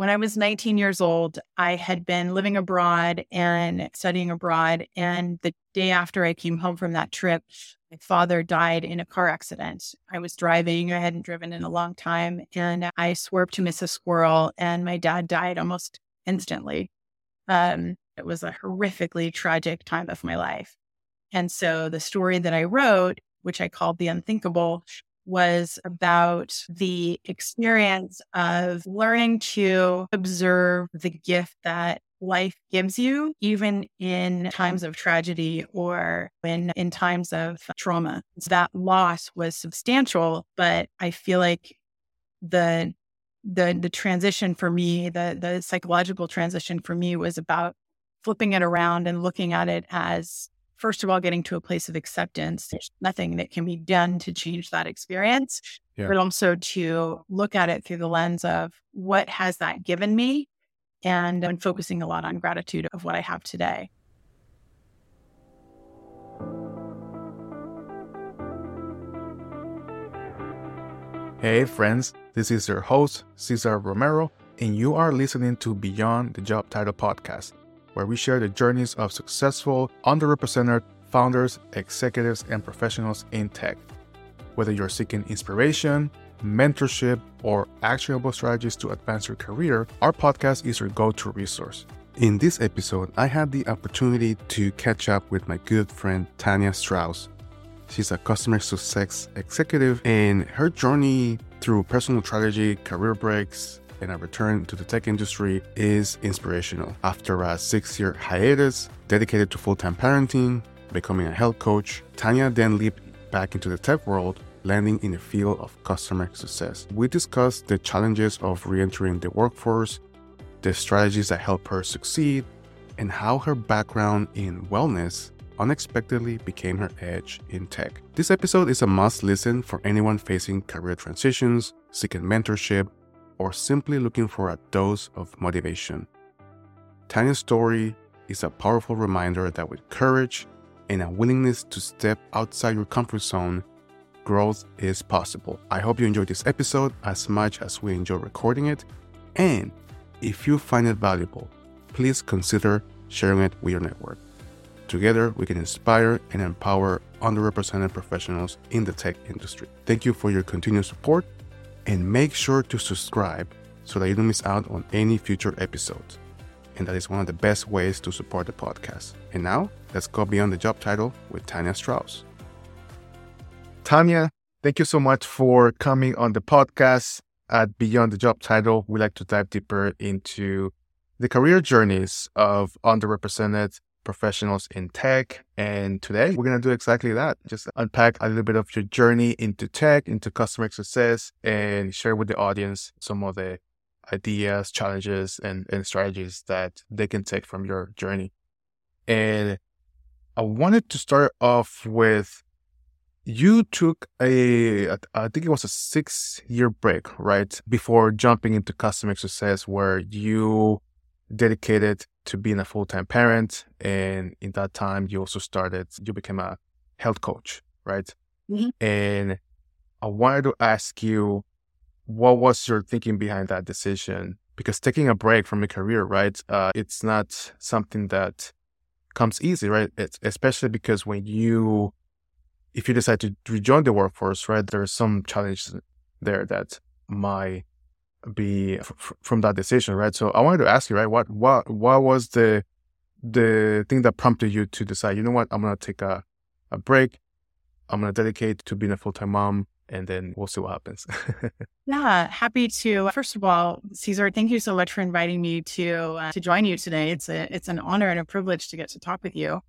When I was 19 years old, I had been living abroad and studying abroad. And the day after I came home from that trip, my father died in a car accident. I was driving. I hadn't driven in a long time. And I swerved to miss a squirrel. And my dad died almost instantly. It was a horrifically tragic time of my life. And so the story that I wrote, which I called The Unthinkable, was about the experience of learning to observe the gift that life gives you, even in times of tragedy or in times of trauma. So that loss was substantial, but I feel like the transition for me, the psychological transition for me was about flipping it around and looking at it as, first of all, getting to a place of acceptance. There's nothing that can be done to change that experience, but also to look at it through the lens of what has that given me, and I'm focusing a lot on gratitude of what I have today. Hey friends, this is your host, Cesar Romero, and you are listening to Beyond the Job Title Podcast, where we share the journeys of successful, underrepresented founders, executives, and professionals in tech. Whether you're seeking inspiration, mentorship, or actionable strategies to advance your career, our podcast is your go-to resource. In this episode, I had the opportunity to catch up with my good friend, Tanya Strauss. She's a customer success executive, and her journey through personal strategy, career breaks, and a return to the tech industry is inspirational. After a 6-year hiatus dedicated to full-time parenting, becoming a health coach, Tanya then leaped back into the tech world, landing in the field of customer success. We discussed the challenges of re-entering the workforce, the strategies that help her succeed, and how her background in wellness unexpectedly became her edge in tech. This episode is a must-listen for anyone facing career transitions, seeking mentorship, or simply looking for a dose of motivation. Tanya's story is a powerful reminder that with courage and a willingness to step outside your comfort zone, growth is possible. I hope you enjoyed this episode as much as we enjoy recording it. And if you find it valuable, please consider sharing it with your network. Together, we can inspire and empower underrepresented professionals in the tech industry. Thank you for your continued support. And make sure to subscribe so that you don't miss out on any future episodes. And that is one of the best ways to support the podcast. And now, let's go beyond the job title with Tanya Strauss. Tanya, thank you so much for coming on the podcast at Beyond the Job Title. We like to dive deeper into the career journeys of underrepresented professionals in tech. And today, we're going to do exactly that. Just unpack a little bit of your journey into tech, into customer success, and share with the audience some of the ideas, challenges, and strategies that they can take from your journey. And I wanted to start off with, you took I think it was a 6-year break, right? Before jumping into customer success, where you dedicated to being a full-time parent, and in that time you became a health coach, right? Mm-hmm. And I wanted to ask you, what was your thinking behind that decision? Because taking a break from your career, right, it's not something that comes easy, right? It's especially because if you decide to rejoin the workforce, right, there's some challenges there that might be from that decision, right? So I wanted to ask you, right, what was the thing that prompted you to decide, you know what, I'm gonna take a break, I'm gonna dedicate to being a full-time mom, and then we'll see what happens. Yeah, happy to. First of all, Cesar, thank you so much for inviting me to join you today. It's an honor and a privilege to get to talk with you.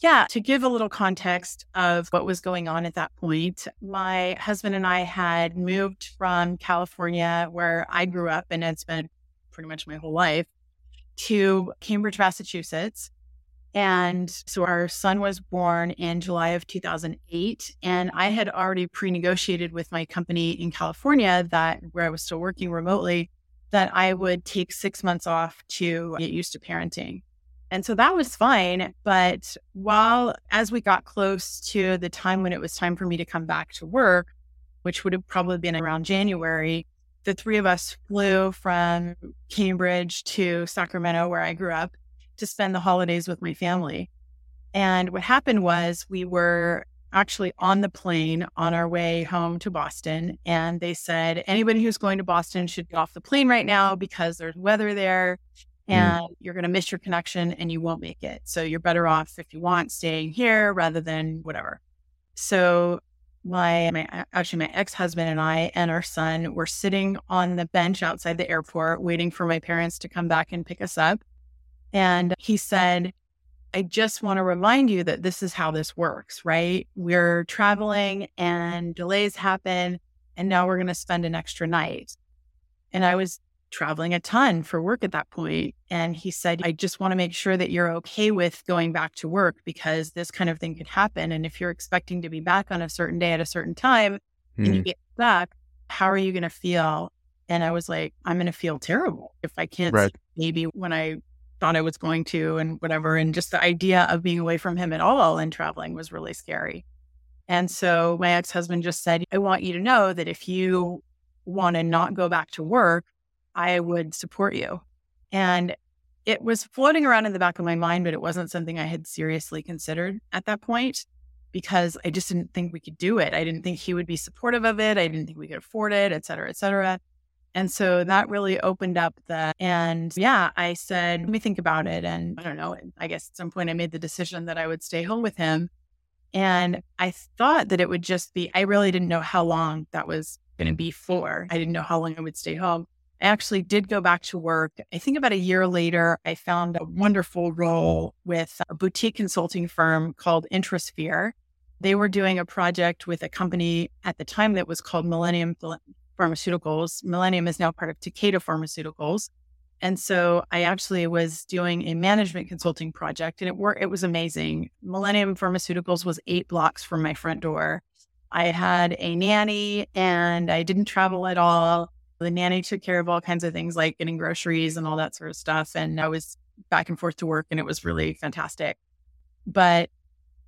Yeah, to give a little context of what was going on at that point, my husband and I had moved from California, where I grew up and had spent pretty much my whole life, to Cambridge, Massachusetts. And so our son was born in July of 2008. And I had already pre-negotiated with my company in California, where I was still working remotely, that I would take 6 months off to get used to parenting. And so that was fine. But as we got close to the time when it was time for me to come back to work, which would have probably been around January, the three of us flew from Cambridge to Sacramento, where I grew up, to spend the holidays with my family. And what happened was we were actually on the plane on our way home to Boston. And they said, anybody who's going to Boston should get off the plane right now because there's weather there and you're going to miss your connection and you won't make it. So you're better off, if you want, staying here rather than whatever. So my ex-husband and I and our son were sitting on the bench outside the airport waiting for my parents to come back and pick us up. And he said, I just want to remind you that this is how this works, right? We're traveling and delays happen, and now we're going to spend an extra night. And I was traveling a ton for work at that point. And he said, I just want to make sure that you're okay with going back to work because this kind of thing could happen. And if you're expecting to be back on a certain day at a certain time and you get back, how are you going to feel? And I was like, I'm going to feel terrible if I can't see maybe when I thought I was going to and whatever. And just the idea of being away from him at all and traveling was really scary. And so my ex-husband just said, I want you to know that if you want to not go back to work, I would support you. And it was floating around in the back of my mind, but it wasn't something I had seriously considered at that point because I just didn't think we could do it. I didn't think he would be supportive of it. I didn't think we could afford it, et cetera, et cetera. And so that really opened up I said, let me think about it. And I don't know, I guess at some point I made the decision that I would stay home with him. And I thought that it would just be, I really didn't know how long that was going to be for. I didn't know how long I would stay home. I actually did go back to work. I think about a year later, I found a wonderful role with a boutique consulting firm called Intrasphere. They were doing a project with a company at the time that was called Millennium Pharmaceuticals. Millennium is now part of Takeda Pharmaceuticals. And so I actually was doing a management consulting project and it was amazing. Millennium Pharmaceuticals was 8 blocks from my front door. I had a nanny and I didn't travel at all. The nanny took care of all kinds of things like getting groceries and all that sort of stuff. And I was back and forth to work and it was really fantastic. But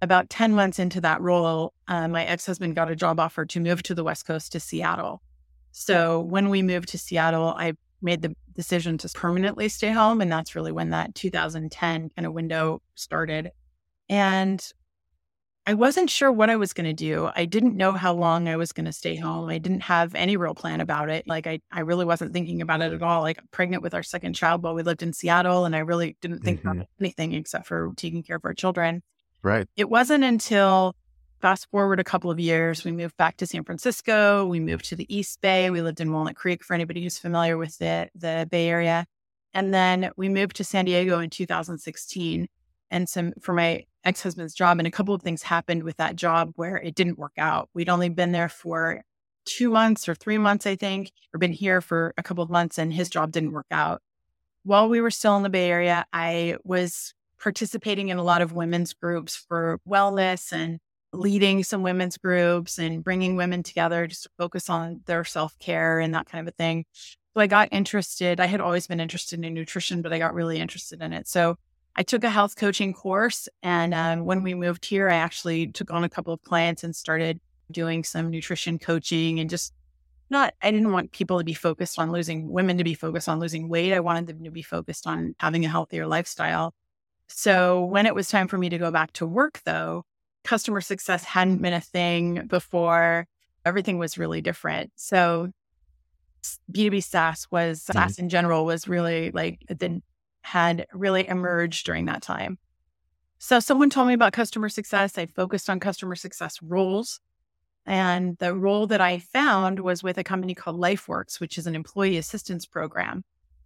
about 10 months into that role, my ex-husband got a job offer to move to the West Coast to Seattle. So when we moved to Seattle, I made the decision to permanently stay home. And that's really when that 2010 kind of window started. And I wasn't sure what I was going to do. I didn't know how long I was going to stay home. I didn't have any real plan about it. Like I really wasn't thinking about it at all. Like pregnant with our second child while we lived in Seattle. And I really didn't think about anything except for taking care of our children. Right. It wasn't until fast forward a couple of years, we moved back to San Francisco. We moved to the East Bay. We lived in Walnut Creek for anybody who's familiar with the Bay Area. And then we moved to San Diego in 2016 for my ex-husband's job. And a couple of things happened with that job where it didn't work out. We'd only been there for 2 months or 3 months, I think, or been here for a couple of months and his job didn't work out. While we were still in the Bay Area, I was participating in a lot of women's groups for wellness and leading some women's groups and bringing women together just to focus on their self-care and that kind of a thing. So I got interested. I had always been interested in nutrition, but I got really interested in it. So I took a health coaching course. And when we moved here, I actually took on a couple of clients and started doing some nutrition coaching and I didn't want people to be focused on women to be focused on losing weight. I wanted them to be focused on having a healthier lifestyle. So when it was time for me to go back to work though, customer success hadn't been a thing before. Everything was really different. So B2B SaaS in general was really had really emerged during that time. So someone told me about customer success. I focused on customer success roles. And the role that I found was with a company called LifeWorks, which is an employee assistance program.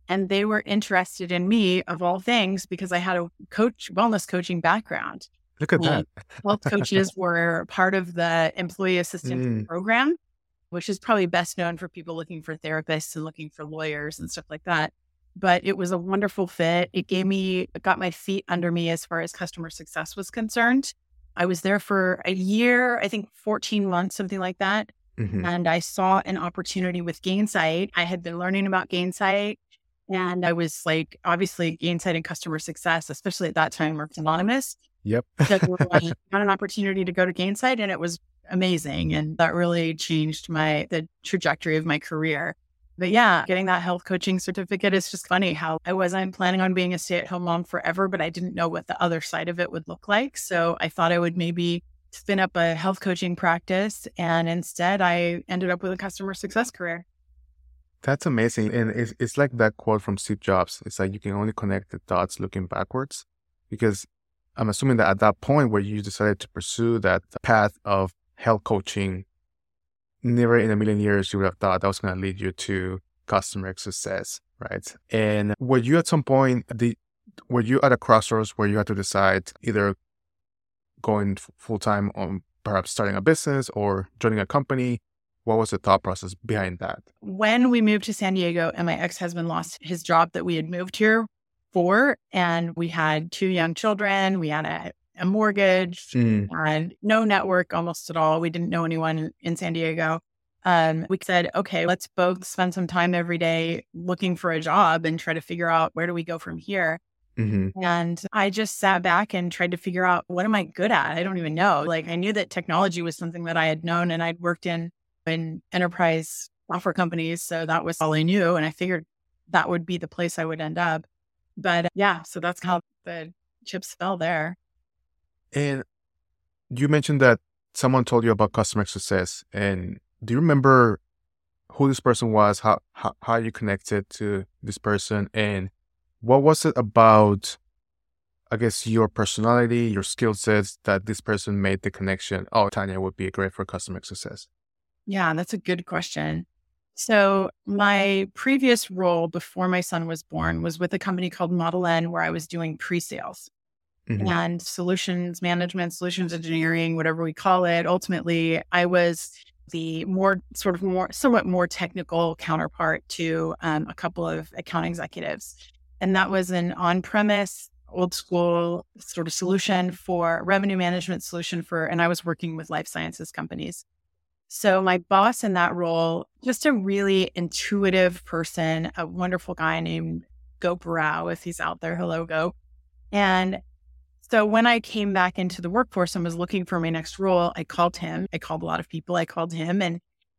And they were interested in me, of all things, because I had a wellness coaching background. Look at that. Health coaches were part of the employee assistance program, which is probably best known for people looking for therapists and looking for lawyers and stuff like that. But it was a wonderful fit. It got my feet under me as far as customer success was concerned. I was there for a year, I think 14 months, something like that. Mm-hmm. And I saw an opportunity with Gainsight. I had been learning about Gainsight. And I was like, obviously Gainsight and customer success, especially at that time, were synonymous. Yep. So I got an opportunity to go to Gainsight and it was amazing. And that really changed the trajectory of my career. But yeah, getting that health coaching certificate is just funny how I wasn't planning on being a stay-at-home mom forever, but I didn't know what the other side of it would look like. So I thought I would maybe spin up a health coaching practice. And instead, I ended up with a customer success career. That's amazing. And it's like that quote from Steve Jobs. It's like you can only connect the dots looking backwards, because I'm assuming that at that point where you decided to pursue that path of health coaching, never in a million years you would have thought that was going to lead you to customer success, right? And were you at some point, were you at a crossroads where you had to decide either going full-time on perhaps starting a business or joining a company? What was the thought process behind that? When we moved to San Diego and my ex-husband lost his job that we had moved here for, and we had two young children, we had a mortgage, and no network almost at all. We didn't know anyone in San Diego. We said, okay, let's both spend some time every day looking for a job and try to figure out where do we go from here. Mm-hmm. And I just sat back and tried to figure out, what am I good at? I don't even know. Like, I knew that technology was something that I had known, and I'd worked in enterprise software companies. So that was all I knew. And I figured that would be the place I would end up. But yeah, so that's how the chips fell there. And you mentioned that someone told you about customer success. And do you remember who this person was, how you connected to this person? And what was it about, I guess, your personality, your skill sets that this person made the connection? Oh, Tanya would be great for customer success. Yeah, that's a good question. So my previous role before my son was born was with a company called Model N, where I was doing pre-sales. Mm-hmm. And solutions management, solutions engineering, whatever we call it. Ultimately, I was the somewhat more technical counterpart to a couple of account executives. And that was an on-premise, old school sort of solution for revenue management solution for, and I was working with life sciences companies. So my boss in that role, just a really intuitive person, a wonderful guy named Go Brow, if he's out there, hello, Go. And so when I came back into the workforce and was looking for my next role, I called him. I called a lot of people. I called him, and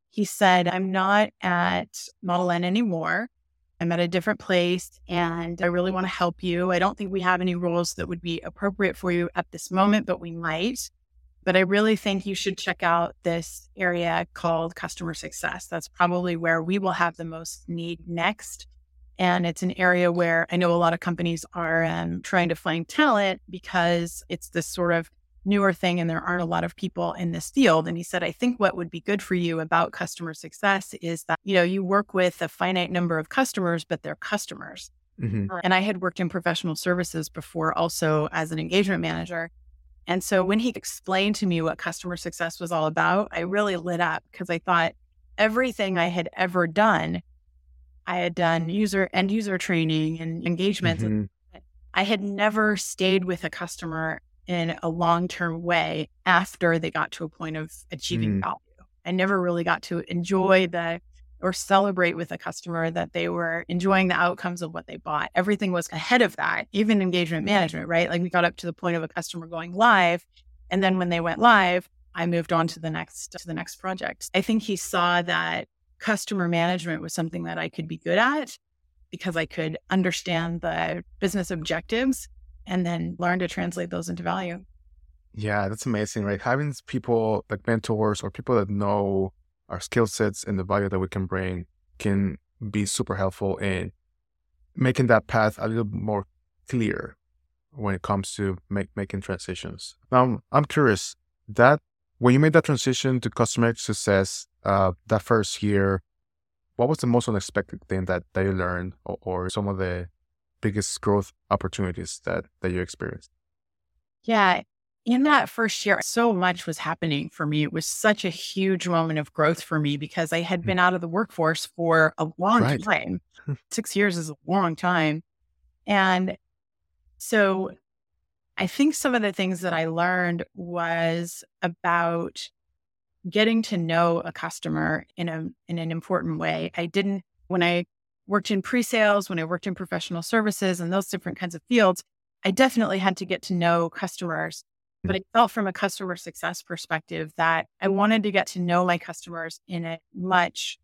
he said, I'm not at Model N anymore. I'm at a different place, and I really want to help you. I don't think we have any roles that would be appropriate for you at this moment, but we might. But I really think you should check out this area called customer success. That's probably where we will have the most need next. And it's an area where I know a lot of companies are trying to find talent because it's this sort of newer thing, and there aren't a lot of people in this field. And he said, I think what would be good for you about customer success is that, you know, you work with a finite number of customers, but they're customers. Mm-hmm. And I had worked in professional services before also as an engagement manager. And so when he explained to me what customer success was all about, I really lit up, because I thought everything I had ever done, I had done end user training and engagements. Mm-hmm. I had never stayed with a customer in a long-term way after they got to a point of achieving value. I never really got to enjoy or celebrate with a customer that they were enjoying the outcomes of what they bought. Everything was ahead of that, even engagement management, right? Like, we got up to the point of a customer going live. And then when they went live, I moved on to the next project. I think he saw that customer management was something that I could be good at because I could understand the business objectives and then learn to translate those into value. Yeah, that's amazing, right? Having people like mentors or people that know our skill sets and the value that we can bring can be super helpful in making that path a little more clear when it comes to making transitions. Now, I'm curious that when you made that transition to customer success that first year, what was the most unexpected thing that you learned or some of the biggest growth opportunities that you experienced? Yeah, in that first year, so much was happening for me. It was such a huge moment of growth for me because I had been out of the workforce for a long time. 6 years is a long time. And so I think some of the things that I learned was about getting to know a customer in an important way. I didn't, when I worked in pre-sales, when I worked in professional services and those different kinds of fields, I definitely had to get to know customers. But I felt from a customer success perspective that I wanted to get to know my customers in a much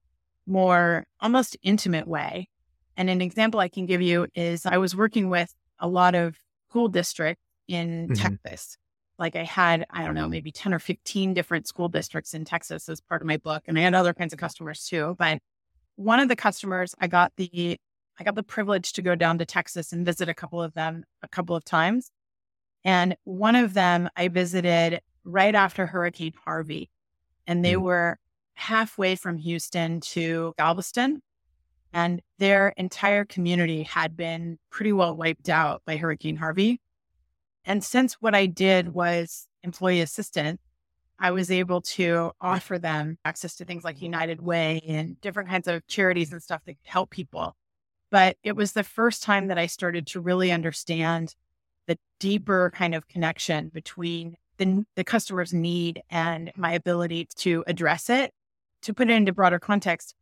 more almost intimate way. And an example I can give you is I was working with a lot of school districts in Texas. Like I had, I don't know, maybe 10 or 15 different school districts in Texas as part of my book. And I had other kinds of customers too. But one of the customers, I got the privilege to go down to Texas and visit a couple of them a couple of times. And one of them I visited right after Hurricane Harvey. And they were halfway from Houston to Galveston. And their entire community had been pretty well wiped out by Hurricane Harvey. And since what I did was employee assistance, I was able to offer them access to things like United Way and different kinds of charities and stuff that could help people. But it was the first time that I started to really understand the deeper kind of connection between the customer's need and my ability to address it. To put it into broader context,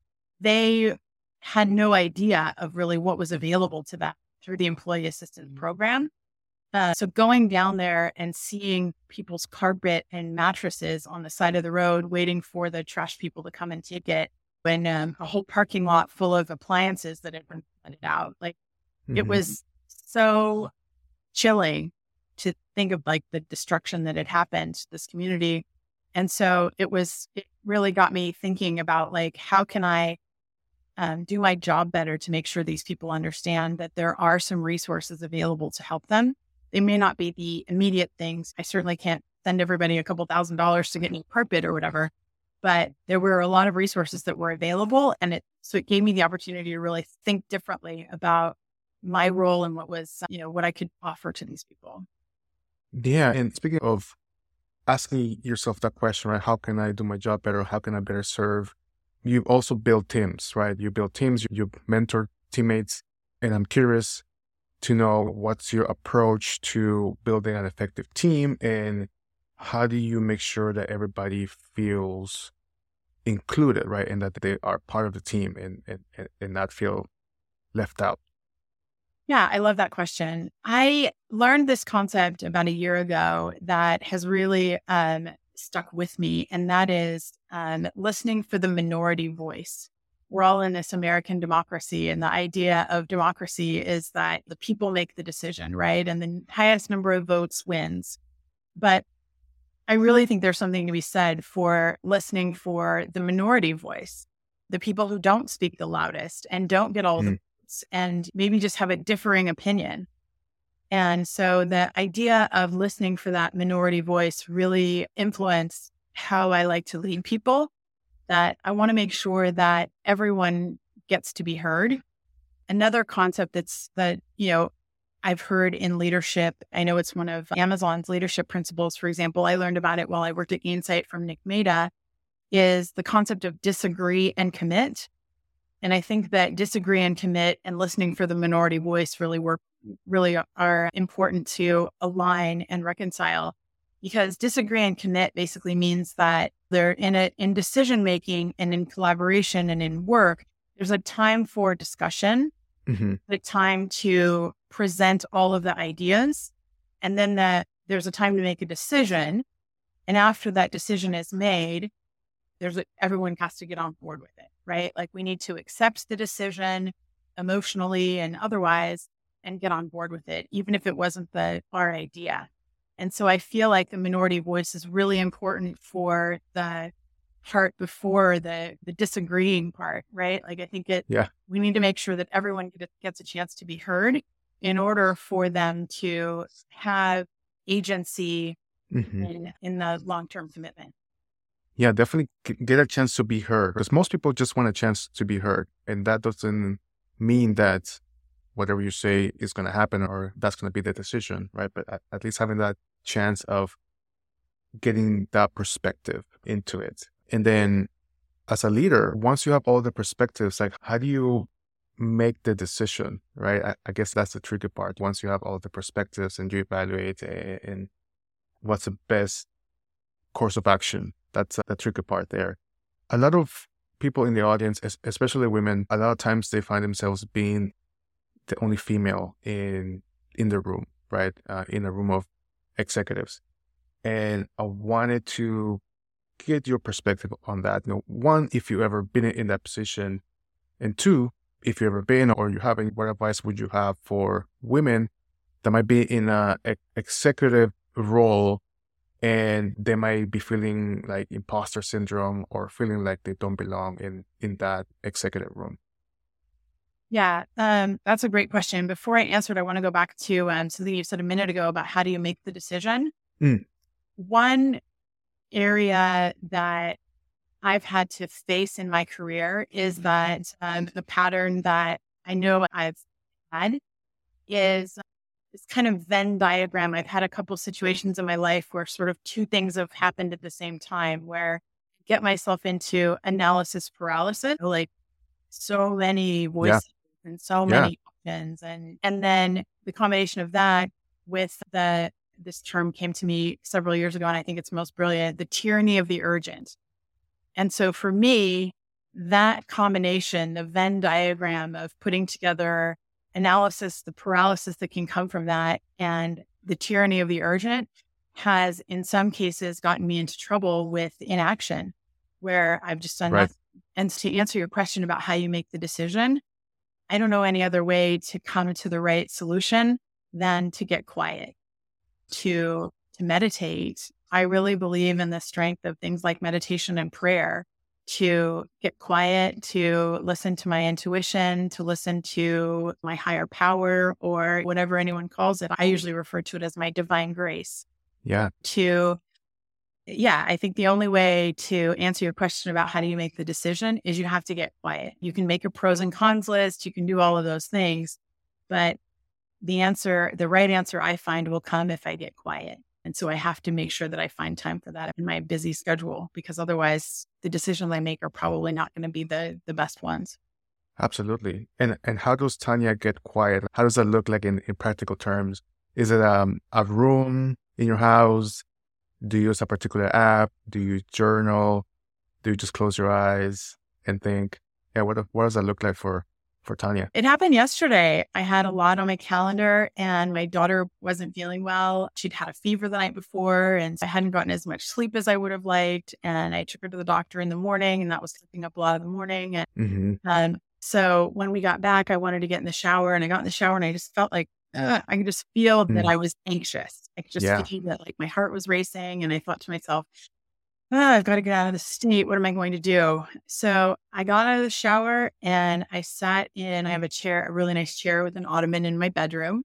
they had no idea of really what was available to them through the employee assistance program. So going down there and seeing people's carpet and mattresses on the side of the road, waiting for the trash people to come and take it, when a whole parking lot full of appliances that had been flooded out, like it was so chilling to think of like the destruction that had happened to this community. And so it really got me thinking about like, how can I do my job better to make sure these people understand that there are some resources available to help them. It may not be the immediate things. I certainly can't send everybody a couple $1,000s to get new carpet or whatever, but there were a lot of resources that were available. And so it gave me the opportunity to really think differently about my role and what was, you know, what I could offer to these people. Yeah. And speaking of asking yourself that question, right? How can I do my job better? How can I better serve? You've also built teams, right? You build teams, you mentor teammates. And I'm curious to know what's your approach to building an effective team and how do you make sure that everybody feels included, right? And that they are part of the team and not feel left out. Yeah, I love that question. I learned this concept about a year ago that has really stuck with me. And that is listening for the minority voice. We're all in this American democracy, and the idea of democracy is that the people make the decision, right? And the highest number of votes wins. But I really think there's something to be said for listening for the minority voice, the people who don't speak the loudest and don't get all the votes and maybe just have a differing opinion. And so the idea of listening for that minority voice really influenced how I like to lead people. That I want to make sure that everyone gets to be heard. Another concept that I've heard in leadership, I know it's one of Amazon's leadership principles, for example, I learned about it while I worked at Gainsight from Nick Maida, is the concept of disagree and commit. And I think that disagree and commit and listening for the minority voice really are important to align and reconcile. Because disagree and commit basically means that they're in decision-making and in collaboration and in work, there's a time for discussion, a time to present all of the ideas, and then there's a time to make a decision. And after that decision is made, everyone has to get on board with it, right? Like we need to accept the decision emotionally and otherwise and get on board with it, even if it wasn't our idea. And so I feel like the minority voice is really important for the part before the disagreeing part, right? Like I think we need to make sure that everyone gets a chance to be heard in order for them to have agency in the long-term commitment. Yeah, definitely get a chance to be heard because most people just want a chance to be heard. And that doesn't mean that whatever you say is going to happen or that's going to be the decision, right? But at least having that chance of getting that perspective into it. And then as a leader, once you have all the perspectives, like how do you make the decision, right? I guess that's the tricky part. Once you have all the perspectives and you evaluate and what's the best course of action, that's the tricky part there. A lot of people in the audience, especially women, a lot of times they find themselves being the only female in the room, right? In a room of executives. And I wanted to get your perspective on that. You know, one, if you've ever been in that position, and two, if you've ever been or you haven't, what advice would you have for women that might be in an executive role and they might be feeling like imposter syndrome or feeling like they don't belong in that executive room? Yeah, that's a great question. Before I answer it, I want to go back to something you said a minute ago about how do you make the decision. One area that I've had to face in my career is that the pattern that I know I've had is this kind of Venn diagram. I've had a couple situations in my life where sort of two things have happened at the same time, where I get myself into analysis paralysis, like so many voices and so many options. And then the combination of that with this term came to me several years ago, and I think it's most brilliant, the tyranny of the urgent. And so for me, that combination, the Venn diagram of putting together analysis, the paralysis that can come from that, and the tyranny of the urgent has in some cases gotten me into trouble with inaction, where I've just done nothing. And to answer your question about how you make the decision, I don't know any other way to come to the right solution than to get quiet, to meditate. I really believe in the strength of things like meditation and prayer, to get quiet, to listen to my intuition, to listen to my higher power, or whatever anyone calls it. I usually refer to it as my divine grace. I think the only way to answer your question about how do you make the decision is you have to get quiet. You can make a pros and cons list. You can do all of those things, but the right answer I find will come if I get quiet. And so I have to make sure that I find time for that in my busy schedule, because otherwise the decisions I make are probably not going to be the best ones. Absolutely. And how does Tanya get quiet? How does that look like in practical terms? Is it a room in your house? Do you use a particular app? Do you journal? Do you just close your eyes and think? Yeah, what does that look like for Tanya? It happened yesterday. I had a lot on my calendar and my daughter wasn't feeling well. She'd had a fever the night before and I hadn't gotten as much sleep as I would have liked. And I took her to the doctor in the morning, and that was taking up a lot of the morning. And so when we got back, I wanted to get in the shower, and I got in the shower and I just felt like, I could just feel that I was anxious. I could just feel that like my heart was racing, and I thought to myself, I've got to get out of the state. What am I going to do? So I got out of the shower and I sat in. I have a really nice chair with an ottoman in my bedroom.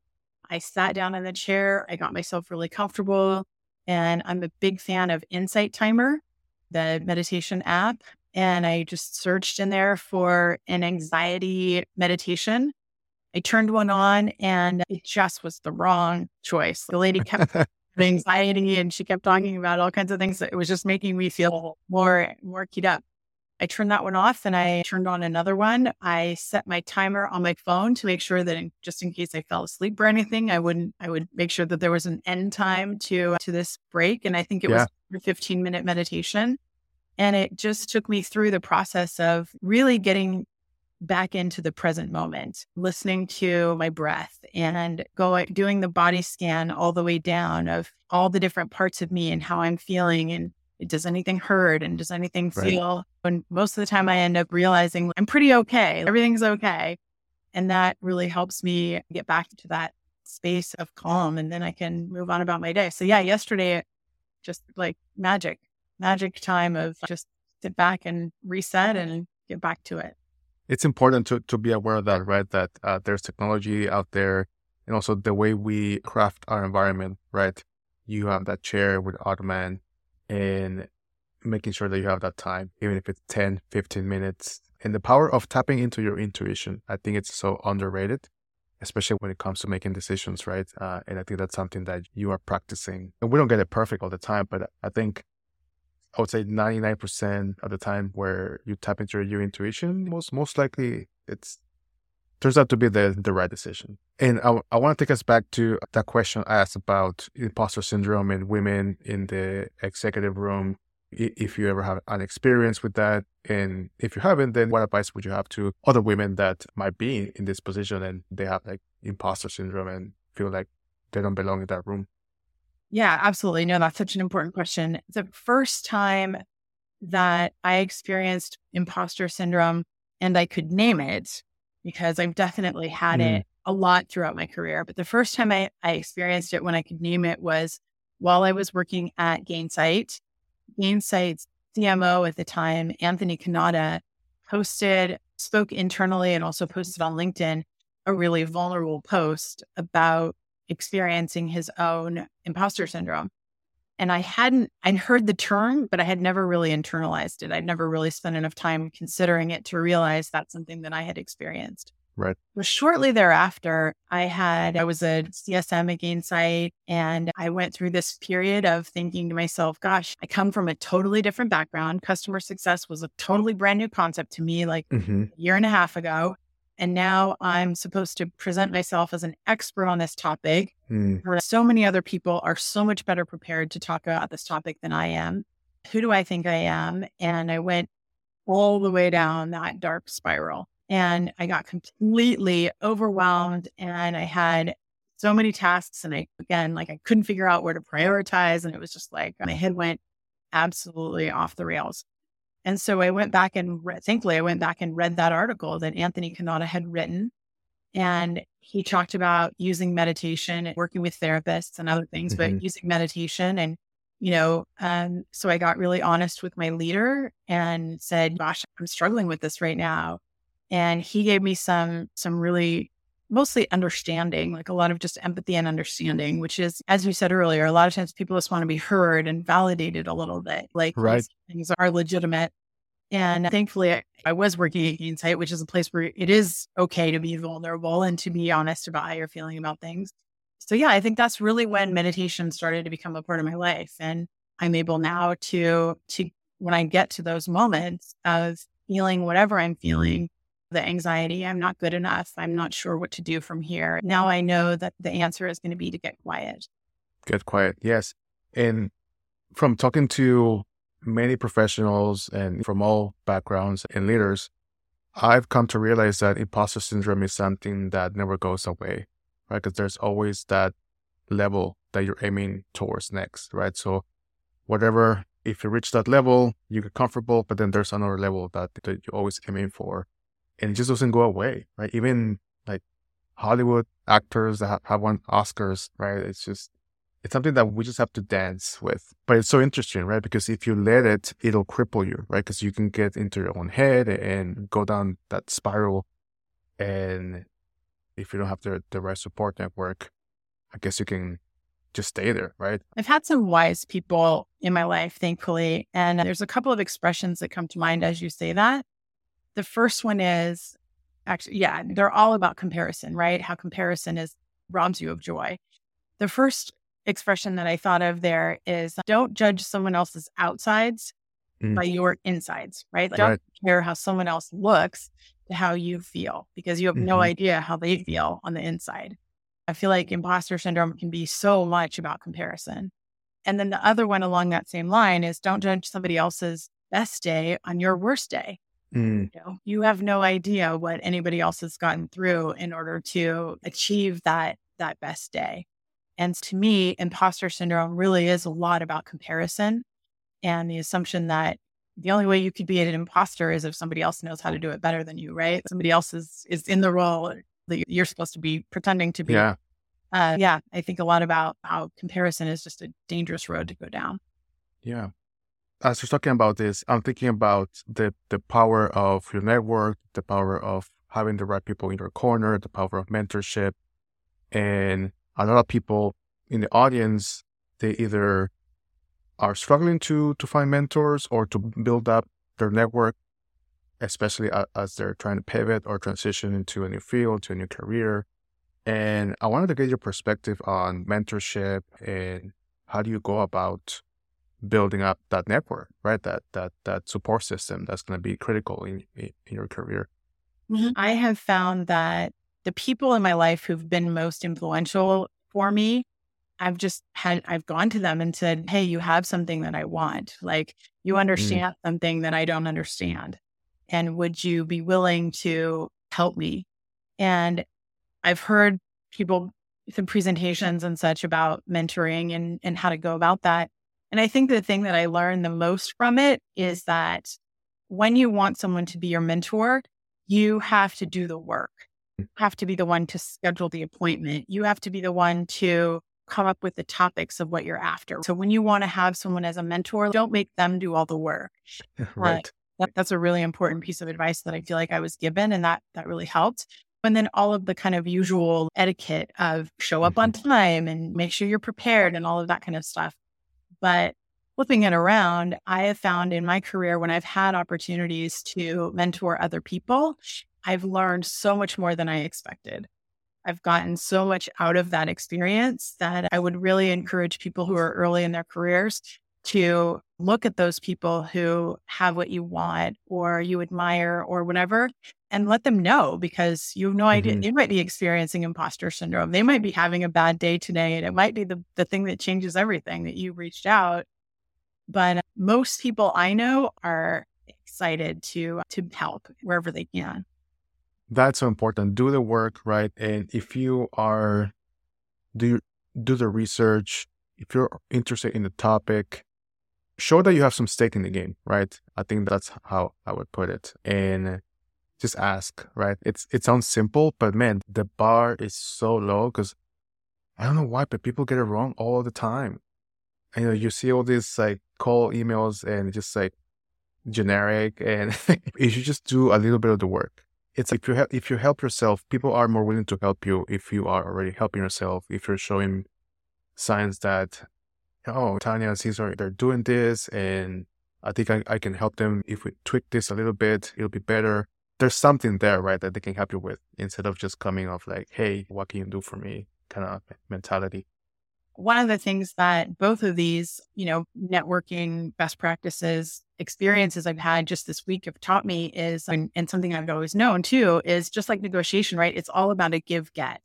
I sat down in the chair. I got myself really comfortable. And I'm a big fan of Insight Timer, the meditation app. And I just searched in there for an anxiety meditation. I turned one on and it just was the wrong choice. The lady kept anxiety and she kept talking about all kinds of things that it was just making me feel more keyed up. I turned that one off and I turned on another one. I set my timer on my phone to make sure that just in case I fell asleep or anything, I would make sure that there was an end time to this break. And I think it was a 15-minute meditation. And it just took me through the process of really getting back into the present moment, listening to my breath and doing the body scan all the way down of all the different parts of me and how I'm feeling, and does anything hurt and does anything feel. And most of the time I end up realizing I'm pretty okay. Everything's okay. And that really helps me get back to that space of calm, and then I can move on about my day. So yesterday, just like magic time of just sit back and reset and get back to it. It's important to be aware of that, right? That there's technology out there, and also the way we craft our environment, right? You have that chair with ottoman and making sure that you have that time, even if it's 10, 15 minutes. And the power of tapping into your intuition, I think it's so underrated, especially when it comes to making decisions, right? And I think that's something that you are practicing. And we don't get it perfect all the time, but I think I would say 99% of the time where you tap into your intuition, most likely it turns out to be the right decision. And I want to take us back to that question I asked about imposter syndrome and women in the executive room. If you ever have an experience with that, and if you haven't, then what advice would you have to other women that might be in this position and they have like imposter syndrome and feel like they don't belong in that room? Yeah, absolutely. No, that's such an important question. The first time that I experienced imposter syndrome and I could name it, because I've definitely had it a lot throughout my career. But the first time I experienced it when I could name it was while I was working at Gainsight. Gainsight's CMO at the time, Anthony Cannata, spoke internally and also posted on LinkedIn a really vulnerable post about experiencing his own imposter syndrome. And I'd heard the term, but I had never really internalized it. I'd never really spent enough time considering it to realize that's something that I had experienced. Right. Well, shortly thereafter, I was a CSM at Gainsight, and I went through this period of thinking to myself, gosh, I come from a totally different background. Customer success was a totally brand new concept to me, like a year and a half ago. And now I'm supposed to present myself as an expert on this topic. So many other people are so much better prepared to talk about this topic than I am. Who do I think I am? And I went all the way down that dark spiral. And I got completely overwhelmed. And I had so many tasks. And I couldn't figure out where to prioritize. And it was just like my head went absolutely off the rails. And so I went back and read that article that Anthony Cannata had written. And he talked about using meditation and working with therapists and other things, but using meditation. And, so I got really honest with my leader and said, gosh, I'm struggling with this right now. And he gave me some really mostly understanding, like a lot of just empathy and understanding, which is, as you said earlier, a lot of times people just want to be heard and validated a little bit. Like things are legitimate. And thankfully, I was working at Gainsight, which is a place where it is okay to be vulnerable and to be honest about how you're feeling about things. So yeah, I think that's really when meditation started to become a part of my life. And I'm able now to when I get to those moments of feeling whatever I'm feeling, the anxiety, I'm not good enough, I'm not sure what to do from here. Now I know that the answer is going to be to get quiet. Get quiet, yes. And from talking to many professionals and from all backgrounds and leaders, I've come to realize that imposter syndrome is something that never goes away, right? Because there's always that level that you're aiming towards next, right? So whatever, if you reach that level, you get comfortable, but then there's another level that you're always aiming for. And it just doesn't go away, right? Even like Hollywood actors that have won Oscars, right? It's something that we just have to dance with. But it's so interesting, right? Because if you let it, it'll cripple you, right? Because you can get into your own head and go down that spiral. And if you don't have the right support network, I guess you can just stay there, right? I've had some wise people in my life, thankfully. And there's a couple of expressions that come to mind as you say that. The first one is they're all about comparison, right? How comparison robs you of joy. The first expression that I thought of there is don't judge someone else's outsides by your insides, right? Don't compare how someone else looks to how you feel, because you have no idea how they feel on the inside. I feel like imposter syndrome can be so much about comparison. And then the other one along that same line is don't judge somebody else's best day on your worst day. You have no idea what anybody else has gotten through in order to achieve that best day. And to me, imposter syndrome really is a lot about comparison and the assumption that the only way you could be an imposter is if somebody else knows how to do it better than you, right? Somebody else is in the role that you're supposed to be pretending to be. I think a lot about how comparison is just a dangerous road to go down. Yeah. As you're talking about this, I'm thinking about the power of your network, the power of having the right people in your corner, the power of mentorship. And a lot of people in the audience, they either are struggling to find mentors or to build up their network, especially as they're trying to pivot or transition into a new field, to a new career. And I wanted to get your perspective on mentorship and how do you go about building up that network, right? That support system that's going to be critical in your career. I have found that the people in my life who've been most influential for me, I've gone to them and said, hey, you have something that I want. Like you understand something that I don't understand. And would you be willing to help me? And I've heard people, some presentations and such about mentoring and how to go about that. And I think the thing that I learned the most from it is that when you want someone to be your mentor, you have to do the work. You have to be the one to schedule the appointment. You have to be the one to come up with the topics of what you're after. So when you want to have someone as a mentor, don't make them do all the work. Right. That's a really important piece of advice that I feel like I was given, and that really helped. And then all of the kind of usual etiquette of show up on time and make sure you're prepared and all of that kind of stuff. But flipping it around, I have found in my career when I've had opportunities to mentor other people, I've learned so much more than I expected. I've gotten so much out of that experience that I would really encourage people who are early in their careers to look at those people who have what you want or you admire or whatever, and let them know, because you have no idea. They might be experiencing imposter syndrome. They might be having a bad day today, and it might be the thing that changes everything that you reached out. But most people I know are excited to help wherever they can. That's so important. Do the work, right? And if you are, do the research. If you're interested in the topic, show that you have some stake in the game, right? I think that's how I would put it. And just ask, right? It sounds simple, but man, the bar is so low, because I don't know why, but people get it wrong all the time. And, you see all these call emails and just generic, and you should just do a little bit of the work. It's like if you help yourself, people are more willing to help you if you are already helping yourself, if you're showing signs that, oh, Tanya and Cesar, they're doing this, and I think I can help them. If we tweak this a little bit, it'll be better. There's something there, right, that they can help you with, instead of just coming off hey, what can you do for me kind of mentality. One of the things that both of these, networking best practices experiences I've had just this week have taught me is, and something I've always known too, is just like negotiation, right? It's all about a give-get.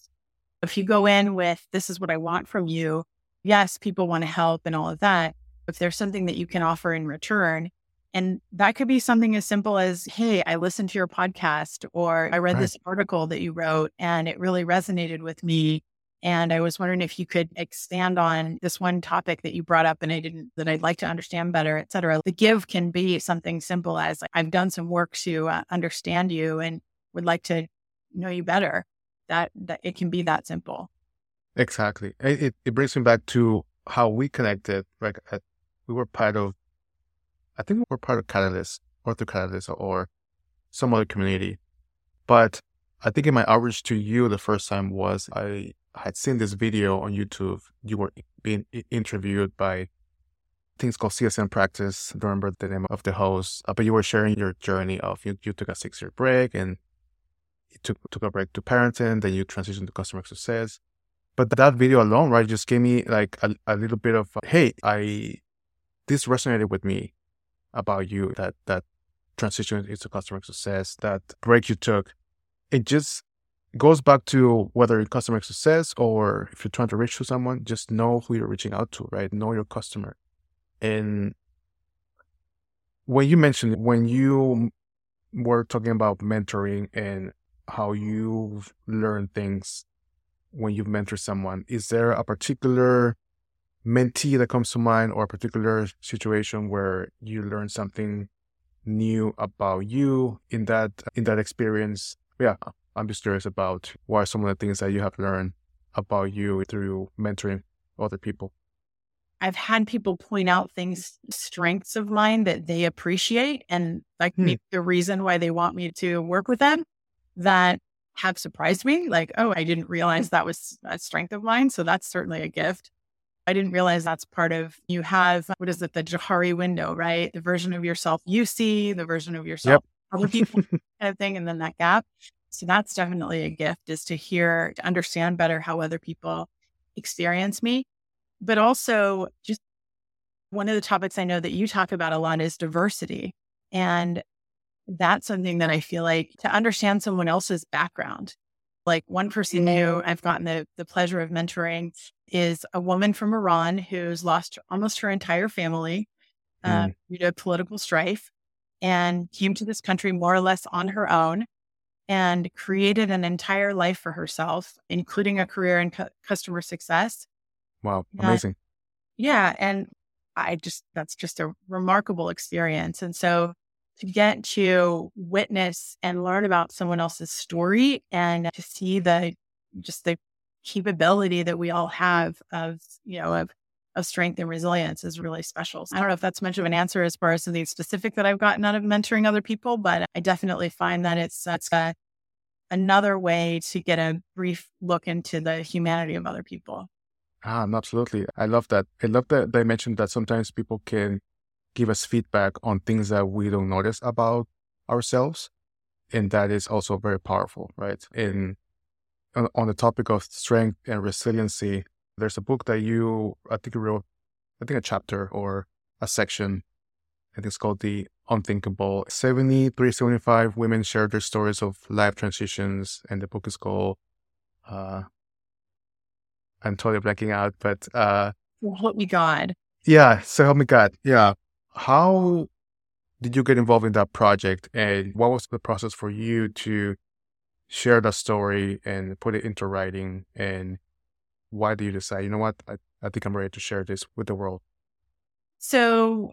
If you go in with, this is what I want from you, yes, people want to help and all of that. If there's something that you can offer in return, and that could be something as simple as, hey, I listened to your podcast, or I read this article that you wrote and it really resonated with me. And I was wondering if you could expand on this one topic that you brought up and that I'd like to understand better, et cetera. The give can be something simple as, I've done some work to understand you and would like to know you better. That it can be that simple. Exactly. It brings me back to how we connected. Like, we were part of Catalyst, Ortho Catalyst, or some other community. But I think in my outreach to you the first time was, I had seen this video on YouTube. You were being interviewed by things called CSM Practice. I don't remember the name of the host, but you were sharing your journey of, you took a 6-year break, and took a break to parenting, then you transitioned to customer success. But that video alone, right, just gave me a little bit of, hey, this resonated with me about you, that transition into customer success, that break you took. It just goes back to, whether you're customer success or if you're trying to reach to someone, just know who you're reaching out to, right? Know your customer. And when you mentioned, when you were talking about mentoring and how you've learned things when you've mentored someone, is there a particular mentee that comes to mind, or a particular situation where you learned something new about you in that experience? Yeah, I'm just curious about, what are some of the things that you have learned about you through mentoring other people? I've had people point out strengths of mine that they appreciate, and maybe the reason why they want me to work with them, that have surprised me. Oh, I didn't realize that was a strength of mine. So that's certainly a gift. I didn't realize that's part of, you have, what is it? The Johari window, right? The version of yourself you see, the version of yourself other people kind of thing, and then that gap. So that's definitely a gift, is to understand better how other people experience me. But also, just one of the topics I know that you talk about a lot is diversity. And that's something that I feel like, to understand someone else's background. One person who I've gotten the pleasure of mentoring is a woman from Iran who's lost almost her entire family due to political strife, and came to this country more or less on her own and created an entire life for herself, including a career in customer success. Wow. Amazing. Yeah. And that's just a remarkable experience. And so to get to witness and learn about someone else's story and to see the capability that we all have of strength and resilience is really special. So I don't know if that's much of an answer as far as something specific that I've gotten out of mentoring other people, but I definitely find that it's another way to get a brief look into the humanity of other people. Absolutely. I love that. I love that they mentioned that sometimes people can give us feedback on things that we don't notice about ourselves. And that is also very powerful, right? And on the topic of strength and resiliency, there's a book that you wrote a chapter or a section. I think it's called The Unthinkable. 75 women shared their stories of life transitions. And the book is called, I'm totally blanking out, but... So Help Me God. Yeah, So Help Me God. Yeah. How did you get involved in that project? And what was the process for you to share that story and put it into writing? And why do you decide, you know what, I think I'm ready to share this with the world? So...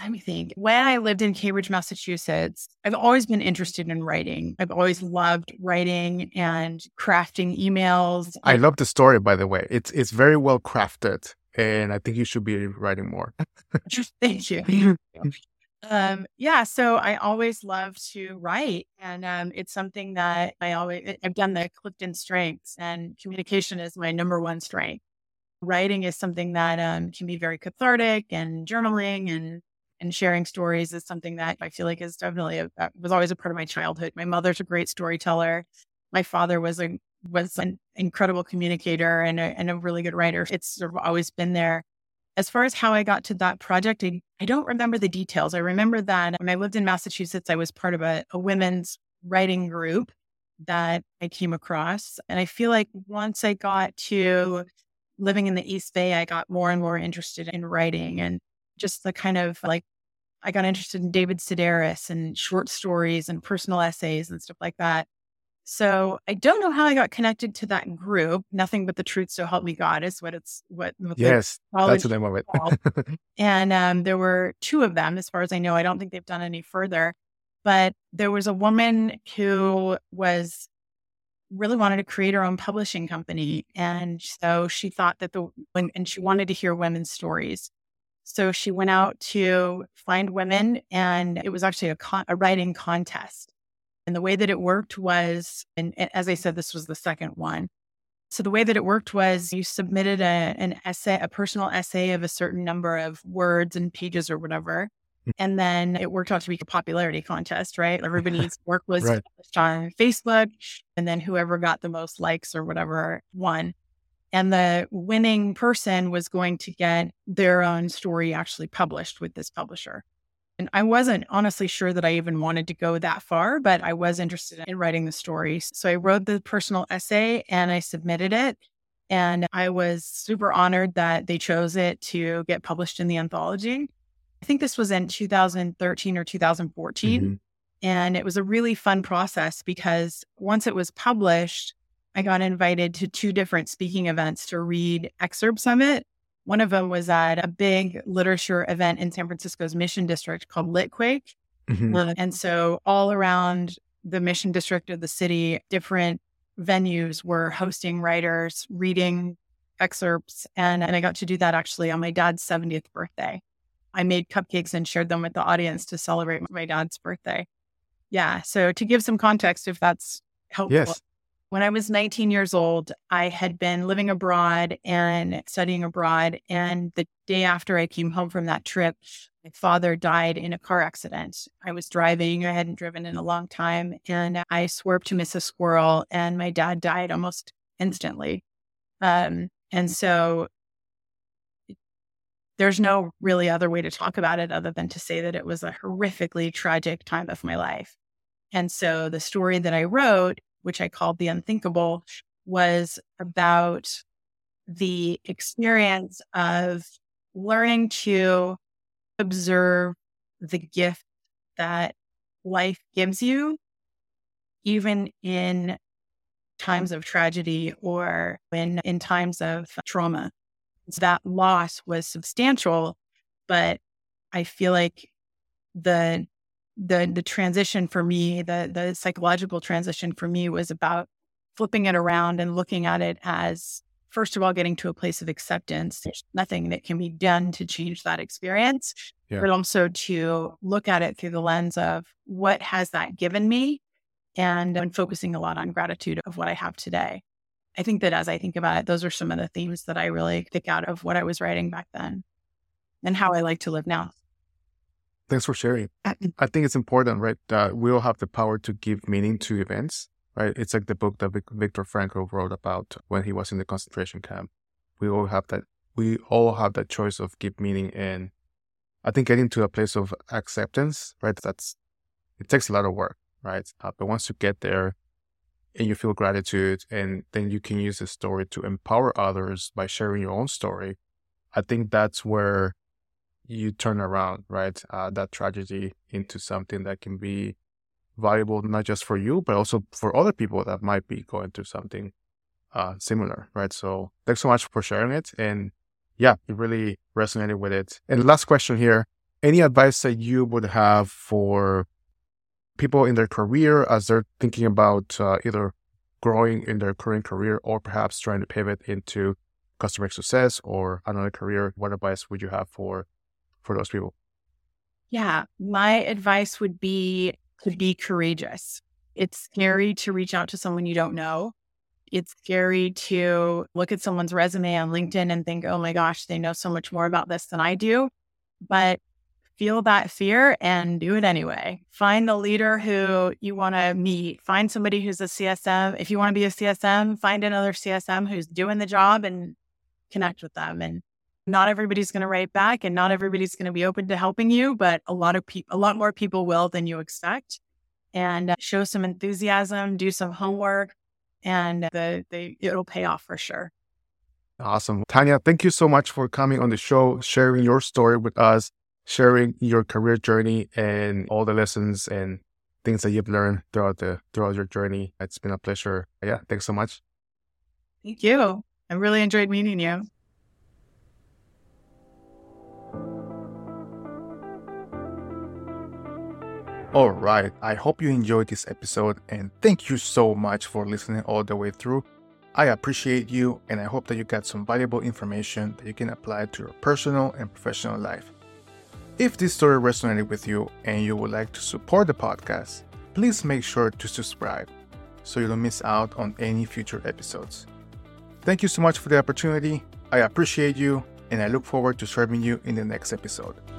let me think. When I lived in Cambridge, Massachusetts, I've always been interested in writing. I've always loved writing and crafting emails. I love the story, by the way. It's very well crafted, and I think you should be writing more. Thank you. So I always love to write, and it's something that I've done the Clifton Strengths, and communication is my number one strength. Writing is something that can be very cathartic, and journaling and sharing stories is something that I feel like is definitely was always a part of my childhood. My mother's a great storyteller. My father was an incredible communicator and a really good writer. It's sort of always been there. As far as how I got to that project, I don't remember the details. I remember that when I lived in Massachusetts, I was part of a women's writing group that I came across. And I feel like once I got to living in the East Bay, I got more and more interested in writing, and just the kind of like, I got interested in David Sedaris and short stories and personal essays and stuff like that. So I don't know how I got connected to that group. Nothing but the Truth, So Help Me God is what it's what yes, that's the name of it. And there were two of them, as far as I know. I don't think they've done any further, but there was a woman who was really wanted to create her own publishing company. And so she thought that and she wanted to hear women's stories. So she went out to find women, and it was actually a writing contest. And the way that it worked was, and as I said, this was the second one. So the way that it worked was you submitted an essay, a personal essay of a certain number of words and pages or whatever. And then it worked out to be a popularity contest, right? Everybody's work was right. Published on Facebook, and then whoever got the most likes or whatever won. And the winning person was going to get their own story actually published with this publisher. And I wasn't honestly sure that I even wanted to go that far, but I was interested in writing the story. So I wrote the personal essay and I submitted it. And I was super honored that they chose it to get published in the anthology. I think this was in 2013 or 2014. Mm-hmm. And it was a really fun process because once it was published, I got invited to two different speaking events to read excerpts of it. One of them was at a big literature event in San Francisco's Mission District called Litquake. Mm-hmm. And so all around the Mission District of the city, different venues were hosting writers, reading excerpts. And I got to do that actually on my dad's 70th birthday. I made cupcakes and shared them with the audience to celebrate my dad's birthday. Yeah. So to give some context, if that's helpful. Yes. When I was 19 years old, I had been living abroad and studying abroad. And the day after I came home from that trip, my father died in a car accident. I was driving. I hadn't driven in a long time. And I swerved to miss a squirrel, and my dad died almost instantly. And so... there's no really other way to talk about it other than to say that it was a horrifically tragic time of my life. And so the story that I wrote, which I called The Unthinkable, was about the experience of learning to observe the gift that life gives you, even in times of tragedy or in times of trauma. That loss was substantial, But I feel like the transition for me, the psychological transition for me was about flipping it around and looking at it as, first of all, getting to a place of acceptance. There's nothing that can be done to change that experience, but also to look at it through the lens of what has that given me, and I'm focusing a lot on gratitude of what I have today. I think that as I think about it, those are some of the themes that I really pick out of what I was writing back then and how I like to live now. Thanks for sharing. I think it's important, right? We all have the power to give meaning to events, right? It's like the book that Victor Frankl wrote about when he was in the concentration camp. We all have that choice of give meaning. And I think getting to a place of acceptance, right? It takes a lot of work, right? But once you get there, and you feel gratitude, and then you can use the story to empower others by sharing your own story. I think that's where you turn around, right? That tragedy into something that can be valuable, not just for you, but also for other people that might be going through something similar, right? So thanks so much for sharing it. And yeah, it really resonated with it. And last question here, any advice that you would have for people in their career as they're thinking about either growing in their current career or perhaps trying to pivot into customer success or another career? What advice would you have for those people? Yeah, my advice would be to be courageous. It's scary to reach out to someone you don't know. It's scary to look at someone's resume on LinkedIn and think, oh my gosh, they know so much more about this than I do. But feel that fear and do it anyway. Find the leader who you want to meet. Find somebody who's a CSM. If you want to be a CSM, find another CSM who's doing the job and connect with them. And not everybody's going to write back, and not everybody's going to be open to helping you, but a lot more people will than you expect. And show some enthusiasm, do some homework, and it'll pay off for sure. Awesome. Tanya, thank you so much for coming on the show, sharing your story with us, sharing your career journey and all the lessons and things that you've learned throughout your journey. It's been a pleasure. Yeah, thanks so much. Thank you. I really enjoyed meeting you. All right. I hope you enjoyed this episode, and thank you so much for listening all the way through. I appreciate you, and I hope that you got some valuable information that you can apply to your personal and professional life. If this story resonated with you and you would like to support the podcast, please make sure to subscribe so you don't miss out on any future episodes. Thank you so much for the opportunity. I appreciate you, and I look forward to serving you in the next episode.